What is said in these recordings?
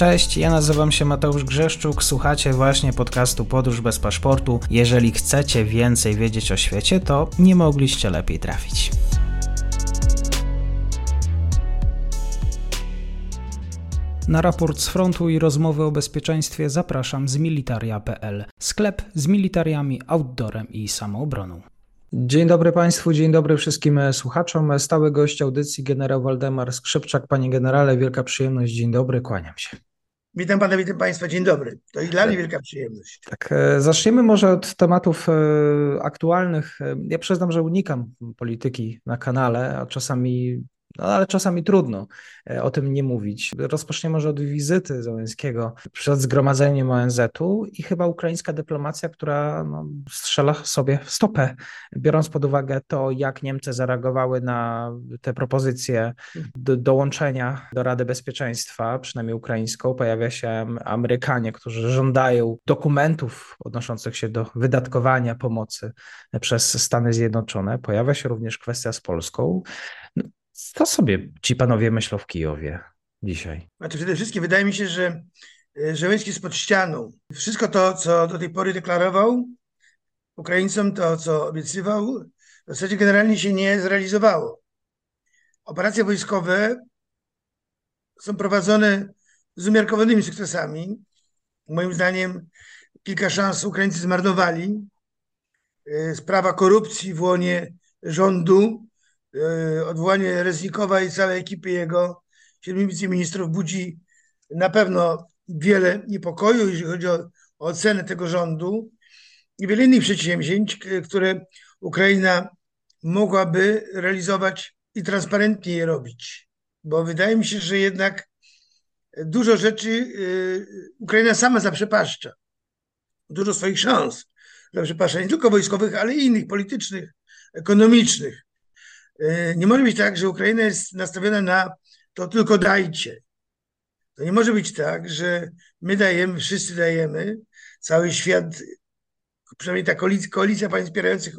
Cześć, ja nazywam się Mateusz Grzeszczuk, słuchacie właśnie podcastu Podróż bez paszportu. Jeżeli chcecie więcej wiedzieć o świecie, to nie mogliście lepiej trafić. Na raport z frontu i rozmowy o bezpieczeństwie zapraszam z Militaria.pl, sklep z militariami, outdoorem i samoobroną. Dzień dobry Państwu, dzień dobry wszystkim słuchaczom. Stały gość audycji generał Waldemar Skrzypczak. Panie generale, wielka przyjemność, dzień dobry, kłaniam się. Witam pana, witam państwa, dzień dobry. To i dla mnie wielka przyjemność. Tak, zaczniemy może od tematów aktualnych. Ja przyznam, że unikam polityki na kanale, a czasami... No, ale czasami trudno o tym nie mówić. Rozpoczniemy może od wizyty Zełeńskiego przed zgromadzeniem ONZ-u i chyba ukraińska dyplomacja, która strzela sobie w stopę, biorąc pod uwagę to, jak Niemcy zareagowały na te propozycje dołączenia do Rady Bezpieczeństwa, przynajmniej ukraińską. Pojawia się Amerykanie, którzy żądają dokumentów odnoszących się do wydatkowania pomocy przez Stany Zjednoczone. Pojawia się również kwestia z Polską. Co sobie ci panowie myślą w Kijowie dzisiaj? Znaczy przede wszystkim wydaje mi się, że Żerebiec jest pod ścianą. Wszystko to, co do tej pory deklarował Ukraińcom, to co obiecywał, w zasadzie generalnie się nie zrealizowało. Operacje wojskowe są prowadzone z umiarkowanymi sukcesami. Moim zdaniem kilka szans Ukraińcy zmarnowali. Sprawa korupcji w łonie rządu, odwołanie Reznikowa i całej ekipy jego, 7 wiceministrów, budzi na pewno wiele niepokoju, jeżeli chodzi o ocenę tego rządu i wiele innych przedsięwzięć, które Ukraina mogłaby realizować i transparentnie je robić. Bo wydaje mi się, że jednak dużo rzeczy Ukraina sama zaprzepaszcza. Dużo swoich szans zaprzepaszcza, nie tylko wojskowych, ale i innych, politycznych, ekonomicznych. Nie może być tak, że Ukraina jest nastawiona na to tylko dajcie. To nie może być tak, że my dajemy, wszyscy dajemy, cały świat, przynajmniej ta koalicja państw wspierających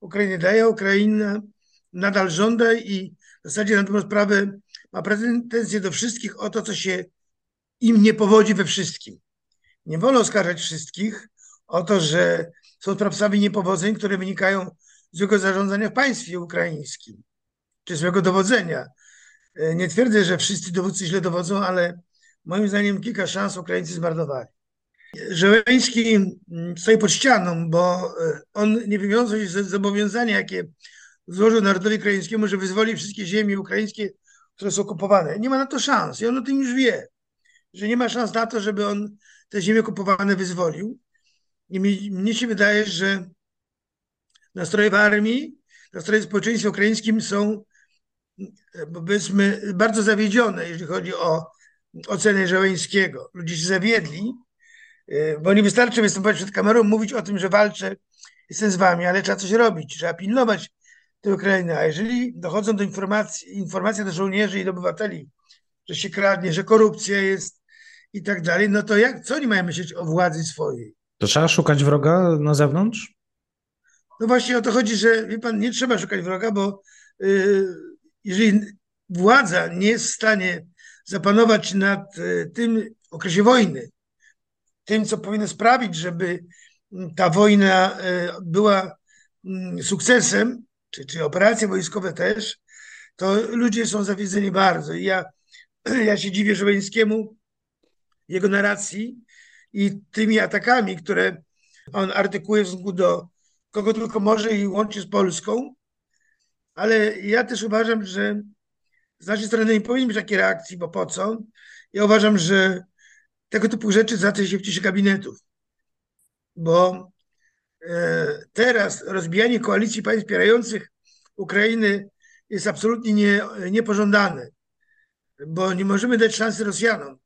Ukrainę daje, a Ukraina nadal żąda i w zasadzie na tą sprawę ma pretensje do wszystkich o to, co się im nie powodzi we wszystkim. Nie wolno oskarżać wszystkich o to, że są sprawcami niepowodzeń, które wynikają złego zarządzania w państwie ukraińskim, czy złego dowodzenia. Nie twierdzę, że wszyscy dowódcy źle dowodzą, ale moim zdaniem kilka szans Ukraińcy zmarnowali. Zełeński stoi pod ścianą, bo on nie wywiązał się ze zobowiązania, jakie złożył narodowi ukraińskiemu, że wyzwoli wszystkie ziemie ukraińskie, które są okupowane. Nie ma na to szans i on o tym już wie, że nie ma szans na to, żeby on te ziemie okupowane wyzwolił. I mnie się wydaje, że nastroje w armii, nastroje w społeczeństwie ukraińskim są, powiedzmy, bardzo zawiedzione, jeżeli chodzi o ocenę Zełeńskiego. Ludzie się zawiedli, bo nie wystarczy występować przed kamerą, mówić o tym, że walczę, jestem z wami, ale trzeba coś robić, trzeba pilnować tę Ukrainę. A jeżeli dochodzą do informacji do żołnierzy i do obywateli, że się kradnie, że korupcja jest i tak dalej, no to co oni mają myśleć o władzy swojej? To trzeba szukać wroga na zewnątrz? No właśnie o to chodzi, że wie pan, nie trzeba szukać wroga, bo jeżeli władza nie jest w stanie zapanować nad tym w okresie wojny, tym, co powinno sprawić, żeby ta wojna była sukcesem, czy operacje wojskowe też, to ludzie są zawiedzeni bardzo. I ja się dziwię Żeleńskiemu, jego narracji i tymi atakami, które on artykułuje w stosunku do kogo tylko może i łączy z Polską, ale ja też uważam, że z naszej strony nie powinien być takiej reakcji, bo po co? Ja uważam, że tego typu rzeczy załatwia się w ciszy gabinetów, bo teraz rozbijanie koalicji państw wspierających Ukrainy jest absolutnie niepożądane, bo nie możemy dać szansy Rosjanom.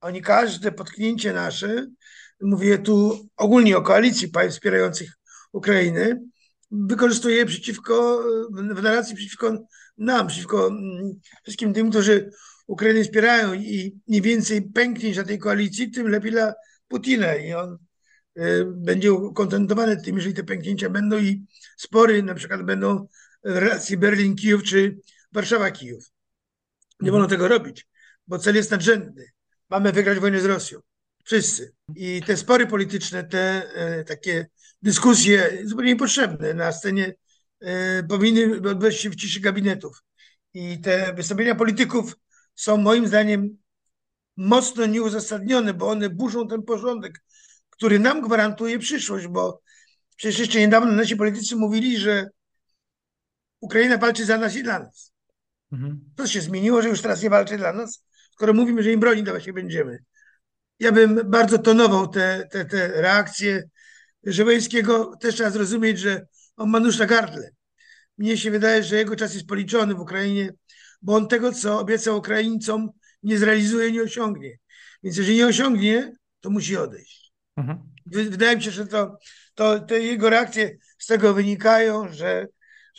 Oni każde potknięcie nasze, mówię tu ogólnie o koalicji państw wspierających Ukrainy, wykorzystuje w narracji przeciwko nam, przeciwko wszystkim tym, którzy Ukrainę wspierają i im więcej pęknięć na tej koalicji, tym lepiej dla Putina i on będzie ukontentowany tym, jeżeli te pęknięcia będą i spory na przykład będą w relacji Berlin-Kijów czy Warszawa-Kijów. Nie wolno tego robić, bo cel jest nadrzędny. mamy wygrać wojnę z Rosją. Wszyscy. I te spory polityczne, te takie dyskusje zupełnie niepotrzebne na scenie powinny odbywać się w ciszy gabinetów. I te wystąpienia polityków są moim zdaniem mocno nieuzasadnione, bo one burzą ten porządek, który nam gwarantuje przyszłość, bo przecież jeszcze niedawno nasi politycy mówili, że Ukraina walczy za nas i dla nas. To się zmieniło, że już teraz nie walczy dla nas, skoro mówimy, że im broni dawać nie będziemy. Ja bym bardzo tonował te reakcje Zełeńskiego. Też trzeba zrozumieć, że on ma nóż na gardle. Mnie się wydaje, że jego czas jest policzony w Ukrainie, bo on tego, co obiecał Ukraińcom, nie zrealizuje, nie osiągnie. Więc jeżeli nie osiągnie, to musi odejść. Wydaje mi się, że te jego reakcje z tego wynikają, że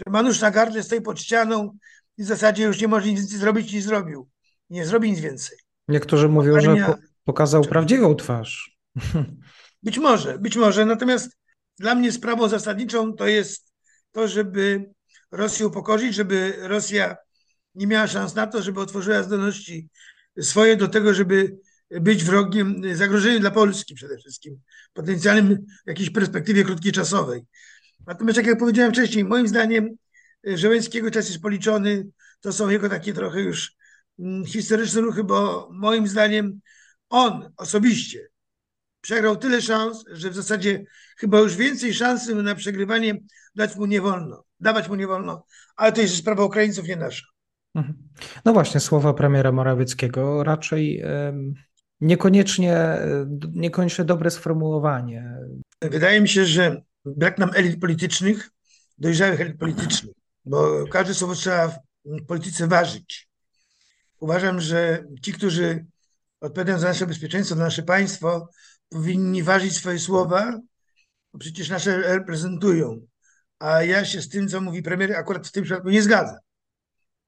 ma nóż na gardle, stoi pod ścianą i w zasadzie już nie może nic więcej zrobić, niż zrobił. Nie zrobi nic więcej. Niektórzy mówią, że pokazał prawdziwą twarz. Być może. Natomiast dla mnie sprawą zasadniczą to jest to, żeby Rosję upokorzyć, żeby Rosja nie miała szans na to, żeby otworzyła zdolności swoje do tego, żeby być wrogiem, zagrożeniem dla Polski przede wszystkim, potencjalnym w jakiejś perspektywie krótkoczasowej. Natomiast jak ja powiedziałem wcześniej, moim zdaniem Zełeńskiego czas jest policzony, to są jego takie trochę już historyczne ruchy, bo moim zdaniem on osobiście przegrał tyle szans, że w zasadzie chyba już więcej szansy na przegrywanie dawać mu nie wolno, ale to jest sprawa Ukraińców, nie nasza. No właśnie, słowa premiera Morawieckiego raczej niekoniecznie dobre sformułowanie. Wydaje mi się, że brak nam elit politycznych, dojrzałych elit politycznych, bo każde słowo trzeba w polityce ważyć. Uważam, że ci, którzy odpowiadają za nasze bezpieczeństwo, za nasze państwo, powinni ważyć swoje słowa, bo przecież nasze reprezentują. A ja się z tym, co mówi premier, akurat w tym przypadku nie zgadzam.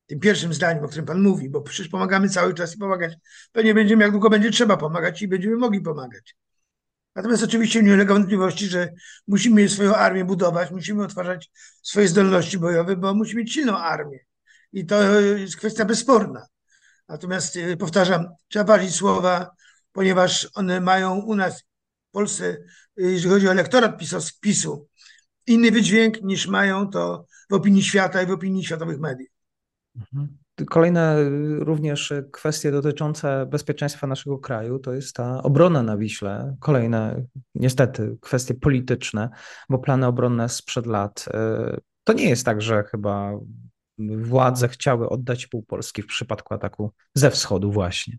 Tym pierwszym zdaniem, o którym pan mówi, bo przecież pomagamy cały czas i pomagać pewnie będziemy, jak długo będzie trzeba pomagać i będziemy mogli pomagać. Natomiast oczywiście nie ulega wątpliwości, że musimy swoją armię budować, musimy otwarzać swoje zdolności bojowe, bo musimy mieć silną armię. I to jest kwestia bezsporna. Natomiast powtarzam, trzeba ważyć słowa, ponieważ one mają u nas w Polsce, jeżeli chodzi o elektorat PiSu, inny wydźwięk niż mają to w opinii świata i w opinii światowych mediów. Kolejne również kwestie dotyczące bezpieczeństwa naszego kraju to jest ta obrona na Wiśle. Kolejne niestety kwestie polityczne, bo plany obronne sprzed lat. To nie jest tak, że chyba władze chciały oddać pół Polski w przypadku ataku ze wschodu właśnie.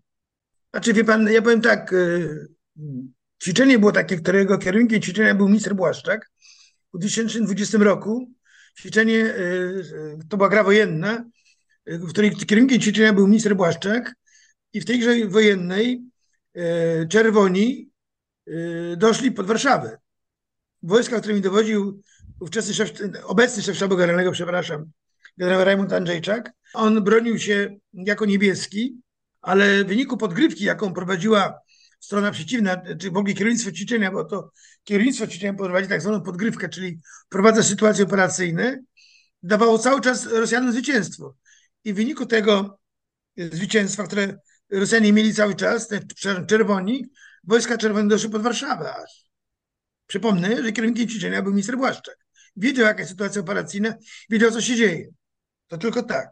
Znaczy wie pan, ja powiem tak, ćwiczenie było takie, którego kierunkiem ćwiczenia był minister Błaszczak w 2020 roku. Ćwiczenie, to była gra wojenna, w której kierunkiem ćwiczenia był minister Błaszczak i w tej grze wojennej czerwoni doszli pod Warszawę. Wojska, którymi dowodził obecny szef sztabu generalnego, generał Raymond Andrzejczak, on bronił się jako niebieski, ale w wyniku podgrywki, jaką prowadziła strona przeciwna, czy w ogóle kierownictwo ćwiczenia, bo to kierownictwo ćwiczenia prowadzi tak zwaną podgrywkę, czyli wprowadza sytuacje operacyjne, dawało cały czas Rosjanom zwycięstwo. I w wyniku tego zwycięstwa, które Rosjanie mieli cały czas, wojska czerwone doszły pod Warszawę aż. Przypomnę, że kierownikiem ćwiczenia był minister Błaszczak. Wiedział, jaka jest sytuacja operacyjna, wiedział, co się dzieje. To tylko tak,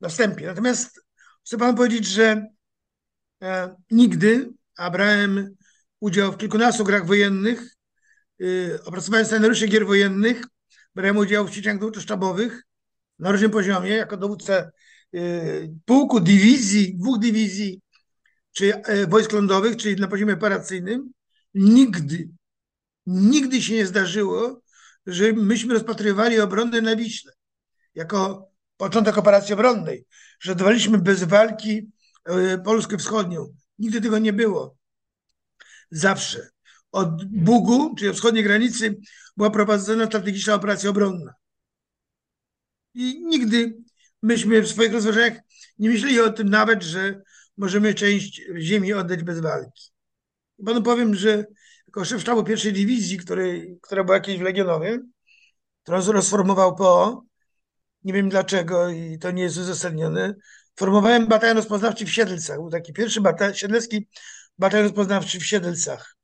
na wstępie. Natomiast chcę panu powiedzieć, że nigdy, a brałem udział w kilkunastu grach wojennych, opracowałem scenariusze gier wojennych, brałem udział w ćwiczeniach dowódczo-sztabowych na różnym poziomie, jako dowódca pułku, dywizji, dwóch dywizji, czy wojsk lądowych, czyli na poziomie operacyjnym. Nigdy się nie zdarzyło, że myśmy rozpatrywali obronę na Wiśle jako początek operacji obronnej, że dawaliśmy bez walki Polskę Wschodnią. Nigdy tego nie było. Zawsze od Bugu, czyli od wschodniej granicy, była prowadzona strategiczna operacja obronna. I nigdy myśmy w swoich rozważaniach nie myśleli o tym nawet, że możemy część ziemi oddać bez walki. I panu powiem, że jako szef sztabu pierwszej dywizji, która była kiedyś w Legionowie, którą rozformował PO, nie wiem dlaczego i to nie jest uzasadnione, Formowałem batalion rozpoznawczy w Siedlcach. Był taki pierwszy siedlecki batalion rozpoznawczy w Siedlcach.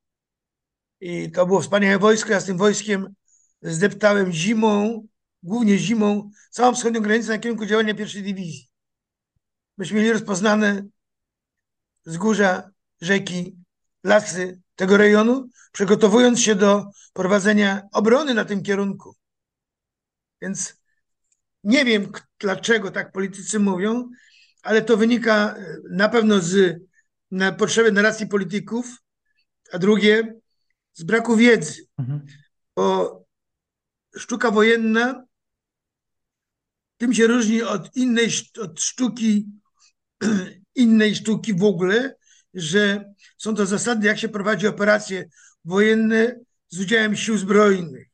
I to było wspaniałe wojsko. Ja z tym wojskiem zdeptałem zimą, głównie zimą, całą wschodnią granicę na kierunku działania pierwszej dywizji. Myśmy mieli rozpoznane wzgórza, rzeki, lasy tego rejonu, przygotowując się do prowadzenia obrony na tym kierunku. Więc nie wiem, dlaczego tak politycy mówią, ale to wynika na pewno z potrzeby narracji polityków, a drugie z braku wiedzy. Bo sztuka wojenna tym się różni od innej sztuki w ogóle, że są to zasady, jak się prowadzi operacje wojenne z udziałem sił zbrojnych.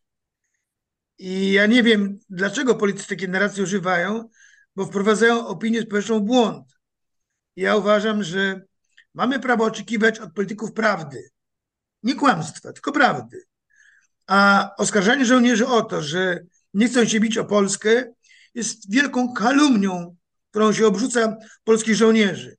I ja nie wiem, dlaczego politycy takie narracje używają, bo wprowadzają opinię społeczną w błąd. Ja uważam, że mamy prawo oczekiwać od polityków prawdy. Nie kłamstwa, tylko prawdy. A oskarżanie żołnierzy o to, że nie chcą się bić o Polskę, jest wielką kalumnią, którą się obrzuca polskich żołnierzy.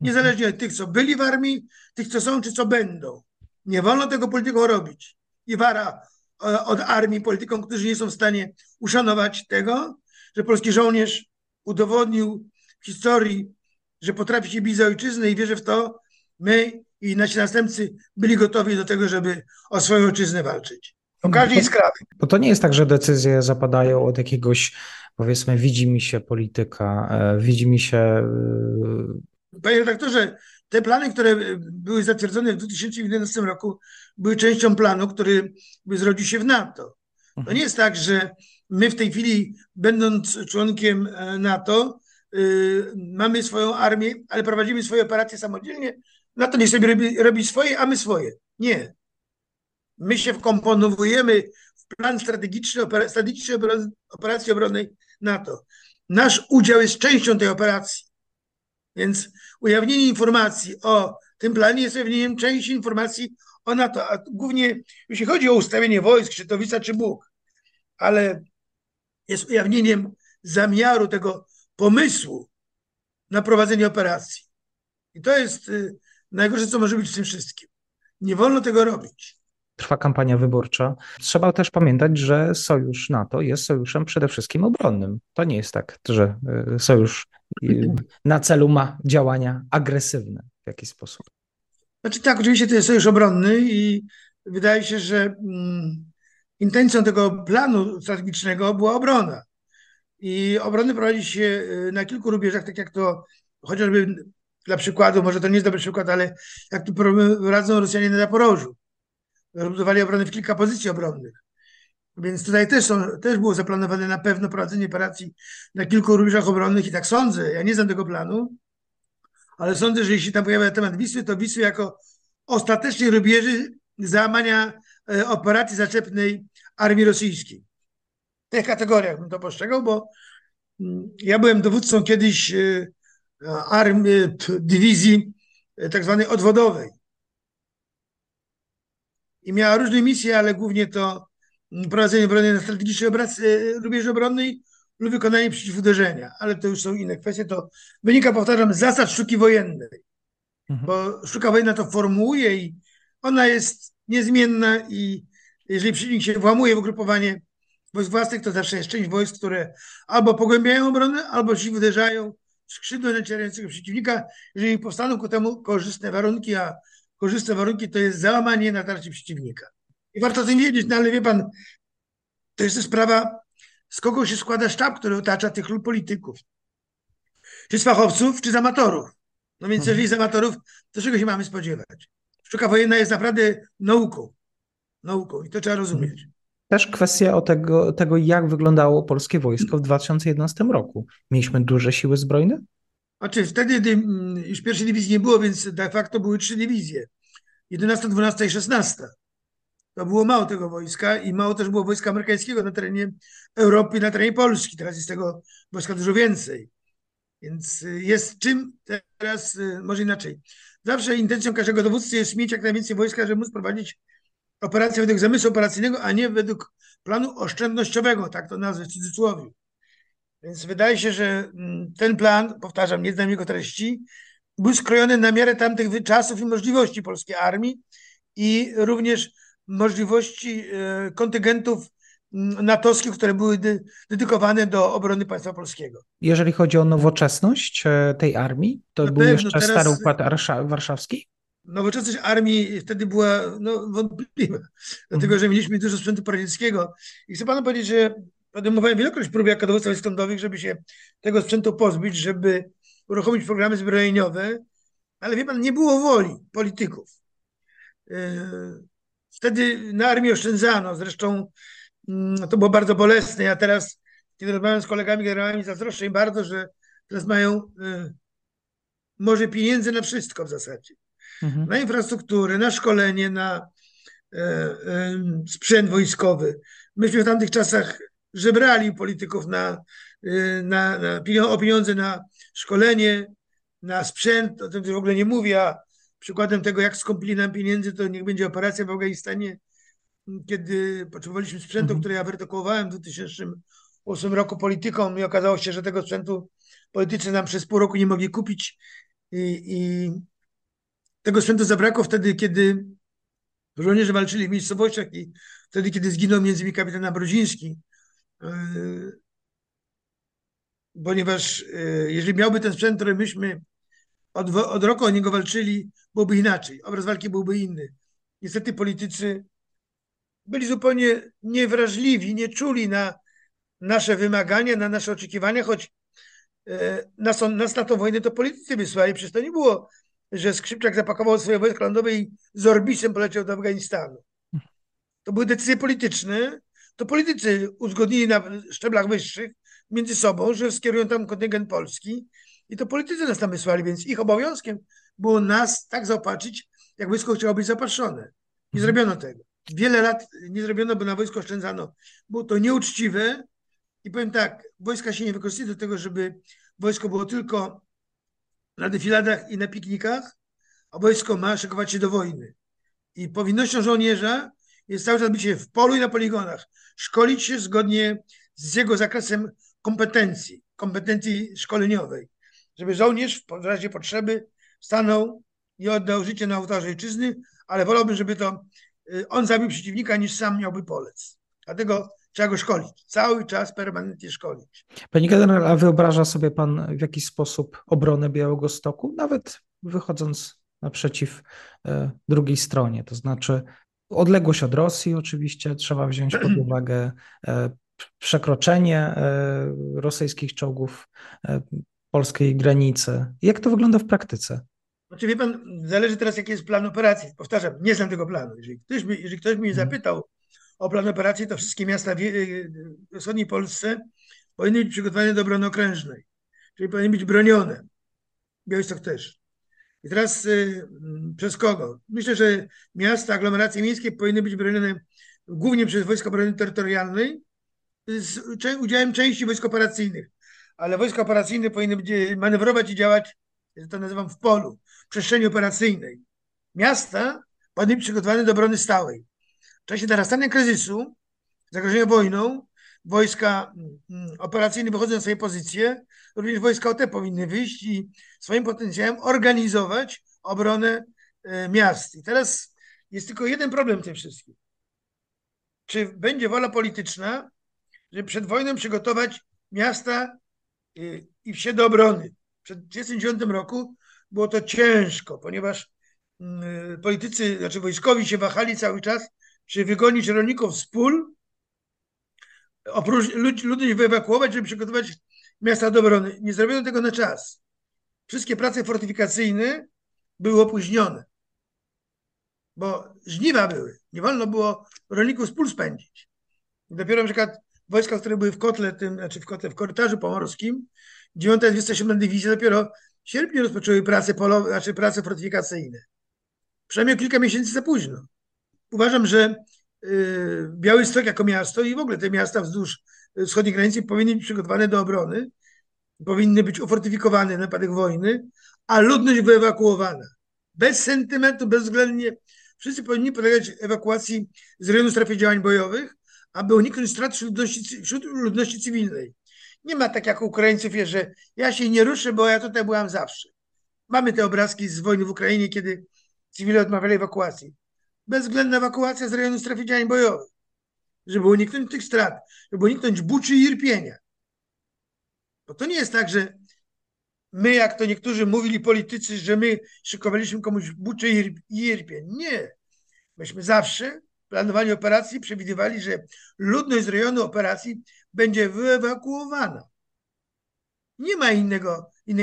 Niezależnie od tych, co byli w armii, tych, co są, czy co będą. Nie wolno tego politykom robić. I wara od armii politykom, którzy nie są w stanie uszanować tego, że polski żołnierz udowodnił w historii, że potrafi się bić za ojczyznę i wierzę w to, my i nasi następcy byli gotowi do tego, żeby o swoją ojczyznę walczyć. O każdej sprawie. Bo to nie jest tak, że decyzje zapadają od jakiegoś, powiedzmy, widzi mi się polityka, widzi mi się... Panie redaktorze, te plany, które były zatwierdzone w 2011 roku, były częścią planu, który zrodził się w NATO. To nie jest tak, że my w tej chwili, będąc członkiem NATO, mamy swoją armię, ale prowadzimy swoje operacje samodzielnie. NATO niech sobie robi swoje, a my swoje. Nie. My się wkomponowujemy w plan strategiczny operacji obronnej NATO. Nasz udział jest częścią tej operacji. Więc ujawnienie informacji o tym planie jest ujawnieniem części informacji o NATO, a głównie jeśli chodzi o ustawienie wojsk, czy to Wisła, czy Bóg, ale jest ujawnieniem zamiaru tego pomysłu na prowadzenie operacji. I to jest najgorsze, co może być w tym wszystkim. Nie wolno tego robić. Trwa kampania wyborcza. Trzeba też pamiętać, że sojusz NATO jest sojuszem przede wszystkim obronnym. To nie jest tak, że sojusz na celu ma działania agresywne w jakiś sposób. Znaczy tak, oczywiście to jest sojusz obronny i wydaje się, że intencją tego planu strategicznego była obrona. I obrony prowadzi się na kilku rubieżach, tak jak to chociażby dla przykładu, może to nie jest dobry przykład, ale jak tu prowadzą Rosjanie na Zaporożu. Rozbudowali obrony w kilka pozycji obronnych. Więc tutaj też było zaplanowane na pewno prowadzenie operacji na kilku rubieżach obronnych i tak sądzę, ja nie znam tego planu, ale sądzę, że jeśli tam pojawia temat Wisły, to Wisły jako ostatecznej rubieży załamania operacji zaczepnej armii rosyjskiej. W tych kategoriach bym to postrzegał, bo ja byłem dowódcą kiedyś dywizji tak zwanej odwodowej. I miała różne misje, ale głównie to prowadzenie obrony na strategicznej rubieży obronnej lub wykonanie przeciwuderzenia. Ale to już są inne kwestie. To wynika, powtarzam, z zasad sztuki wojennej. Bo sztuka wojenna to formułuje i ona jest niezmienna i jeżeli przeciwnik się włamuje w ugrupowanie wojsk własnych, to zawsze jest część wojsk, które albo pogłębiają obronę, albo przeciwuderzają w skrzydło nacierającego przeciwnika, jeżeli powstaną ku temu korzystne warunki, a korzystne warunki to jest załamanie natarcia przeciwnika. I warto o tym wiedzieć, no ale wie pan, to jest sprawa, z kogo się składa sztab, który otacza tych polityków. Czy z fachowców, czy z amatorów. No więc jeżeli z amatorów, to czego się mamy spodziewać? Sztuka wojenna jest naprawdę nauką i to trzeba rozumieć. Też kwestia tego, jak wyglądało polskie wojsko w 2011 roku. Mieliśmy duże siły zbrojne? Znaczy wtedy już pierwszej dywizji nie było, więc de facto były 3 dywizje. 11, 12 i 16. To było mało tego wojska i mało też było wojska amerykańskiego na terenie Europy, na terenie Polski. Teraz jest tego wojska dużo więcej. Więc jest czym teraz, może inaczej. Zawsze intencją każdego dowódcy jest mieć jak najwięcej wojska, żeby móc prowadzić operację według zamysłu operacyjnego, a nie według planu oszczędnościowego, tak to nazwę w cudzysłowie. Więc wydaje się, że ten plan, powtarzam, nie znam jego treści, był skrojony na miarę tamtych czasów i możliwości polskiej armii i również możliwości kontyngentów natowskich, które były dedykowane do obrony państwa polskiego. Jeżeli chodzi o nowoczesność tej armii, to był jeszcze stary układ warszawski? Nowoczesność armii wtedy była wątpliwa, dlatego że mieliśmy dużo sprzętu poradzieckiego. I chcę panu powiedzieć, że podejmowałem wielokroć prób jako dowódca wojsk lądowych, żeby się tego sprzętu pozbyć, żeby uruchomić programy zbrojeniowe, ale wie pan, nie było woli polityków. Wtedy na armii oszczędzano, zresztą to było bardzo bolesne. Ja teraz, kiedy rozmawiam z kolegami generałami, zazdroszczę im bardzo, że teraz mają może pieniędzy na wszystko w zasadzie. Mhm. Na infrastrukturę, na szkolenie, na sprzęt wojskowy. Myśmy w tamtych czasach żebrali polityków o pieniądze na szkolenie, na sprzęt, o tym w ogóle nie mówię, a przykładem tego, jak skąpili nam pieniędzy, to niech będzie operacja w Afganistanie, kiedy potrzebowaliśmy sprzętu, który ja wyredukowałem w 2008 roku politykom i okazało się, że tego sprzętu politycy nam przez pół roku nie mogli kupić i tego sprzętu zabrakło wtedy, kiedy żołnierze walczyli w miejscowościach i wtedy, kiedy zginął między innymi kapitan Brudziński, ponieważ jeżeli miałby ten sprzęt, który myśmy od roku o niego walczyli, byłby inaczej. Obraz walki byłby inny. Niestety politycy byli zupełnie niewrażliwi, nie czuli na nasze wymagania, na nasze oczekiwania, choć nas na tą wojnę to politycy wysłali. Przecież to nie było, że Skrzypczak zapakował swoje wojska lądowe i z orbisem poleciał do Afganistanu. To były decyzje polityczne. To politycy uzgodnili na szczeblach wyższych między sobą, że skierują tam kontyngent polski i to politycy nas tam wysłali, więc ich obowiązkiem było nas tak zaopatrzyć, jak wojsko chciało być zaopatrzone. Nie zrobiono tego. Wiele lat nie zrobiono, bo na wojsko oszczędzano. Było to nieuczciwe i powiem tak, wojska się nie wykorzystuje do tego, żeby wojsko było tylko na defiladach i na piknikach, a wojsko ma szykować się do wojny. I powinnością żołnierza jest cały czas bycie w polu i na poligonach. Szkolić się zgodnie z jego zakresem kompetencji szkoleniowej. Żeby żołnierz w razie potrzeby stanął i oddał życie na ołtarzu ojczyzny, ale wolałbym, żeby to on zabił przeciwnika, niż sam miałby polec. Dlatego trzeba go szkolić. Cały czas permanentnie szkolić. Panie generale, a wyobraża sobie pan w jakiś sposób obronę Białegostoku? Nawet wychodząc naprzeciw drugiej stronie, to znaczy odległość od Rosji oczywiście trzeba wziąć pod uwagę, przekroczenie rosyjskich czołgów polskiej granicy. Jak to wygląda w praktyce? Znaczy, wie pan, zależy teraz jaki jest plan operacji. Powtarzam, nie znam tego planu. Jeżeli ktoś mnie zapytał o plan operacji, to wszystkie miasta w wschodniej Polsce powinny być przygotowane do obrony okrężnej. Czyli powinny być bronione. Białystok też. I teraz przez kogo? Myślę, że miasta, aglomeracje miejskie powinny być bronione głównie przez Wojska Obrony Terytorialnej z udziałem części wojsk operacyjnych. Ale wojska operacyjne powinny manewrować i działać, ja to nazywam, w polu, w przestrzeni operacyjnej. Miasta powinny być przygotowane do obrony stałej. W czasie narastania kryzysu, zagrożenia wojną, wojska operacyjne wychodzą na swoje pozycje, również wojska OT powinny wyjść i swoim potencjałem organizować obronę miast. I teraz jest tylko jeden problem w tym wszystkim. Czy będzie wola polityczna, żeby przed wojną przygotować miasta i wsie do obrony? Przed 1939 roku było to ciężko, ponieważ politycy, znaczy wojskowi się wahali cały czas, czy wygonić rolników z pól, oprócz ludzi wyewakuować, żeby przygotować miasta do obrony. Nie zrobiono tego na czas. Wszystkie prace fortyfikacyjne były opóźnione, bo żniwa były. Nie wolno było rolników z pól spędzić. Dopiero na przykład wojska, które były w korytarzu pomorskim, 9. i 27. Dywizja dopiero w sierpniu rozpoczęły prace polowe, znaczy prace fortyfikacyjne. Przynajmniej kilka miesięcy za późno. Uważam, że Białystok jako miasto i w ogóle te miasta wzdłuż wschodniej granicy powinny być przygotowane do obrony, powinny być ufortyfikowane na wypadek wojny, a ludność wyewakuowana. Bez sentymentu, bezwzględnie. Wszyscy powinni podlegać ewakuacji z rejonu strefy działań bojowych, aby uniknąć strat wśród ludności cywilnej. Nie ma tak jak Ukraińców, że ja się nie ruszę, bo ja tutaj byłam zawsze. Mamy te obrazki z wojny w Ukrainie, kiedy cywile odmawiali ewakuacji. Bezwzględna ewakuacja z rejonu strefy działań bojowych, żeby uniknąć tych strat, żeby uniknąć buczy i cierpienia. Bo to nie jest tak, że my, jak to niektórzy mówili politycy, że my szykowaliśmy komuś buczy i cierpień. Nie. Myśmy zawsze w planowaniu operacji przewidywali, że ludność z rejonu operacji będzie wyewakuowana. Nie ma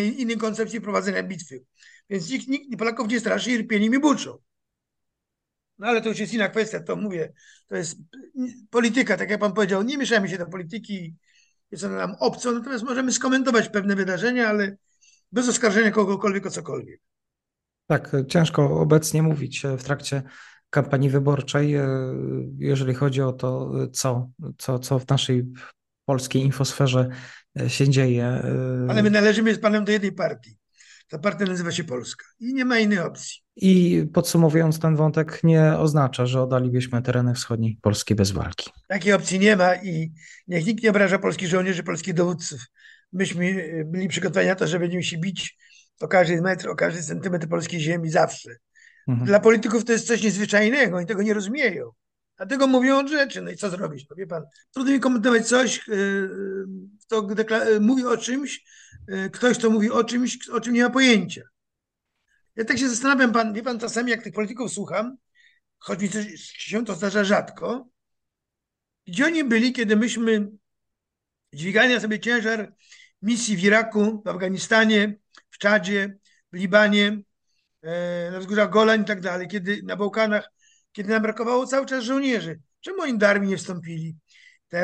innej koncepcji prowadzenia bitwy. Więc nikt Polaków nie straszy cierpieniem i buczą. No ale to już jest inna kwestia, to mówię. To jest polityka, tak jak pan powiedział. Nie mieszamy się do polityki, jest ona nam obca. Natomiast możemy skomentować pewne wydarzenia, ale bez oskarżenia kogokolwiek o cokolwiek. Tak, ciężko obecnie mówić w trakcie kampanii wyborczej, jeżeli chodzi o to, co w naszej polskiej infosferze się dzieje. Ale my należymy z panem do jednej partii. Ta partia nazywa się Polska i nie ma innej opcji. I podsumowując ten wątek, nie oznacza, że oddalibyśmy tereny wschodniej Polski bez walki. Takiej opcji nie ma i niech nikt nie obraża polskich żołnierzy, polskich dowódców. Myśmy byli przygotowani na to, że będziemy się bić o każdy metr, o każdy centymetr polskiej ziemi zawsze. Mhm. Dla polityków to jest coś niezwyczajnego, oni tego nie rozumieją. Dlatego mówią od rzeczy, no i co zrobić? No wie pan, trudno mi komentować coś, kto mówi o czymś, ktoś, kto mówi o czymś, o czym nie ma pojęcia. Ja tak się zastanawiam, wie pan, czasami jak tych polityków słucham, choć mi się to zdarza rzadko, gdzie oni byli, kiedy myśmy dźwigali na sobie ciężar misji w Iraku, w Afganistanie, w Czadzie, w Libanie, na wzgórzach Golan i tak dalej, kiedy na Bałkanach, kiedy nam brakowało cały czas żołnierzy. Czemu oni do armii nie wstąpili?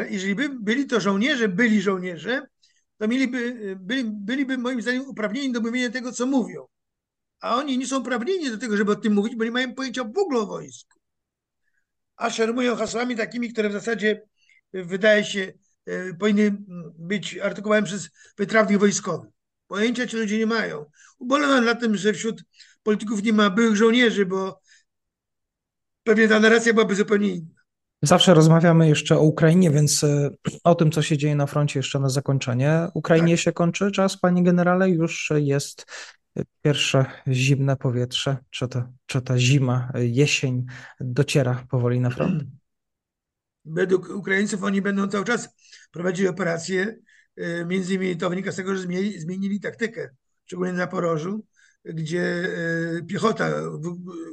Jeżeli by byli to żołnierze, to byliby moim zdaniem uprawnieni do mówienia tego, co mówią. A oni nie są uprawnieni do tego, żeby o tym mówić, bo nie mają pojęcia w ogóle o wojsku. A szermują hasłami takimi, które w zasadzie, wydaje się, powinny być artykułowani przez wytrawnych wojskowych. Pojęcia ci ludzie nie mają. Ubolewam na tym, że wśród polityków nie ma byłych żołnierzy, bo pewnie ta narracja byłaby zupełnie inna. Zawsze rozmawiamy jeszcze o Ukrainie, więc o tym, co się dzieje na froncie jeszcze na zakończenie. Ukrainie tak się kończy czas, panie generale, już jest pierwsze zimne powietrze, czy ta zima, jesień dociera powoli na front? Według Ukraińców oni będą cały czas prowadzili operacje, między innymi to wynika z tego, że zmienili taktykę, szczególnie na Zaporożu, gdzie piechota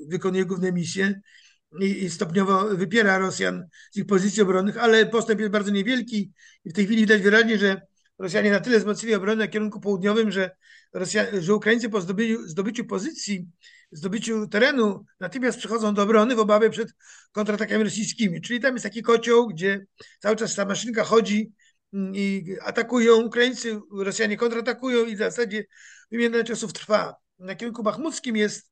wykonuje główne misje i stopniowo wypiera Rosjan z ich pozycji obronnych, ale postęp jest bardzo niewielki i w tej chwili widać wyraźnie, że Rosjanie na tyle wzmocnili obronę na kierunku południowym, że Ukraińcy po zdobyciu pozycji, zdobyciu terenu natychmiast przechodzą do obrony w obawie przed kontratakami rosyjskimi. Czyli tam jest taki kocioł, gdzie cały czas ta maszynka chodzi i atakują Ukraińcy, Rosjanie kontratakują i w zasadzie wymiana ciosów trwa. Na kierunku bachmuckim jest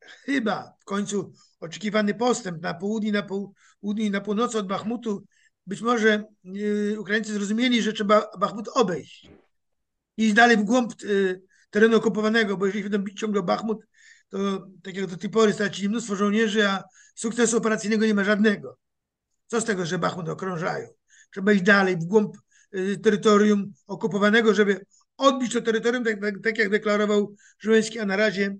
chyba w końcu oczekiwany postęp na południe, na północy od Bachmutu. Być może Ukraińcy zrozumieli, że trzeba Bachmut obejść i iść dalej w głąb terenu okupowanego, bo jeżeli będą bić ciągle Bachmut, to tak jak do tej pory stracili mnóstwo żołnierzy, a sukcesu operacyjnego nie ma żadnego. Co z tego, że Bachmut okrążają? Trzeba iść dalej w głąb terytorium okupowanego, żeby odbić to terytorium, tak jak deklarował Zełeński, a na razie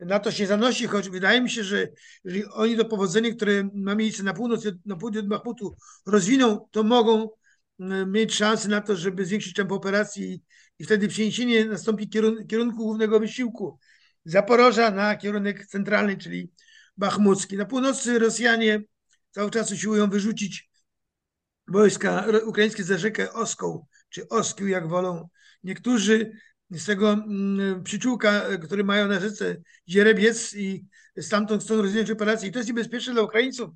na to się zanosi, choć wydaje mi się, że jeżeli oni to powodzenie, które ma miejsce na północy, na południu od Bachmutu rozwiną, to mogą mieć szansę na to, żeby zwiększyć tempo operacji i wtedy przeniesienie nastąpi kierunku głównego wysiłku Zaporoża na kierunek centralny, czyli bachmucki. Na północy Rosjanie cały czas usiłują wyrzucić wojska ukraińskie za rzekę Oską, czy Oskił, jak wolą niektórzy, z tego przyczółka, który mają na rzece Żerebiec i stamtąd chcą rozwinąć operację. I to jest niebezpieczne dla Ukraińców.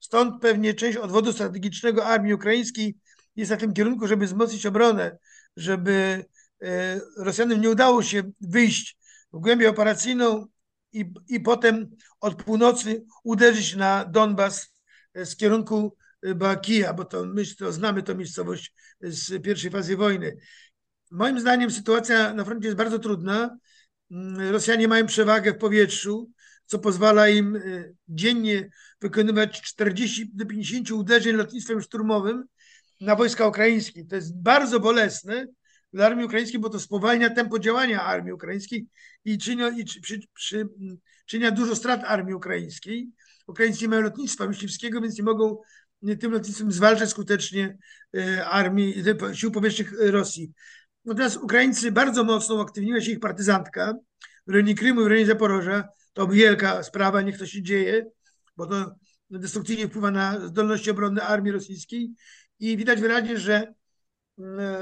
Stąd pewnie część odwodu strategicznego armii ukraińskiej jest na tym kierunku, żeby wzmocnić obronę, żeby Rosjanom nie udało się wyjść w głębię operacyjną i potem od północy uderzyć na Donbas z kierunku Bakija, bo to my to znamy tę miejscowość z pierwszej fazy wojny. Moim zdaniem sytuacja na froncie jest bardzo trudna. Rosjanie mają przewagę w powietrzu, co pozwala im dziennie wykonywać 40 do 50 uderzeń lotnictwem szturmowym. na wojska ukraińskie. To jest bardzo bolesne dla armii ukraińskiej, bo to spowalnia tempo działania armii ukraińskiej i czynia dużo strat armii ukraińskiej. Ukraińcy nie mają lotnictwa myśliwskiego, więc nie mogą tym lotnictwem zwalczać skutecznie armii, sił powietrznych Rosji. Natomiast Ukraińcy bardzo mocno uaktywniła się ich partyzantka w rejonie Krymu i w rejonie Zaporoża. To wielka sprawa, niech to się dzieje, bo to destrukcyjnie wpływa na zdolności obronne armii rosyjskiej i widać wyraźnie, że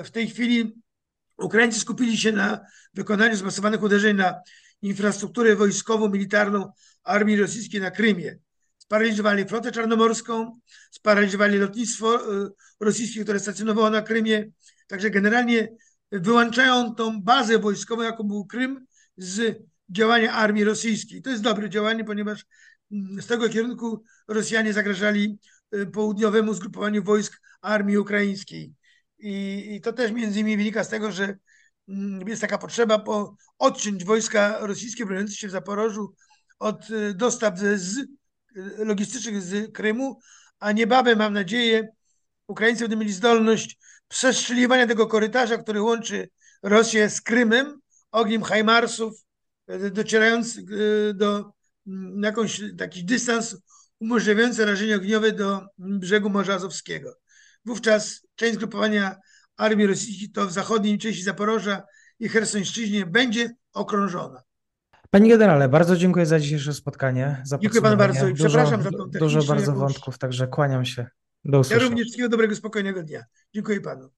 w tej chwili Ukraińcy skupili się na wykonaniu zmasowanych uderzeń na infrastrukturę wojskową, militarną armii rosyjskiej na Krymie. Sparaliżowali flotę czarnomorską, sparaliżowali lotnictwo rosyjskie, które stacjonowało na Krymie. Także generalnie wyłączają tą bazę wojskową, jaką był Krym, z działania armii rosyjskiej. To jest dobre działanie, ponieważ z tego kierunku Rosjanie zagrażali południowemu zgrupowaniu wojsk armii ukraińskiej. I to też między innymi wynika z tego, że jest taka potrzeba odciąć wojska rosyjskie broniące się w Zaporożu od dostaw logistycznych z Krymu, a niebawem, mam nadzieję, Ukraińcy będą mieli zdolność przestrzeliwania tego korytarza, który łączy Rosję z Krymem, ogniem Hajmarsów, docierając na jakąś taki dystans umożliwiający rażenie ogniowe do brzegu Morza Azowskiego. Wówczas część zgrupowania armii rosyjskiej, to w zachodniej części Zaporoża i Hersońszczyźnie, będzie okrążona. Panie generale, bardzo dziękuję za dzisiejsze spotkanie. Za dziękuję panu bardzo i przepraszam za tą techniczną. Dużo bardzo wątków, także kłaniam się. Do usłyszenia. Ja również wszystkiego dobrego, spokojnego dnia. Dziękuję panu.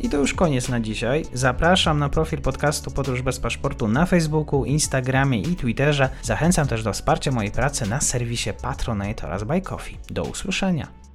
I to już koniec na dzisiaj. Zapraszam na profil podcastu Podróż bez paszportu na Facebooku, Instagramie i Twitterze. Zachęcam też do wsparcia mojej pracy na serwisie Patronite oraz Buy Coffee. Do usłyszenia.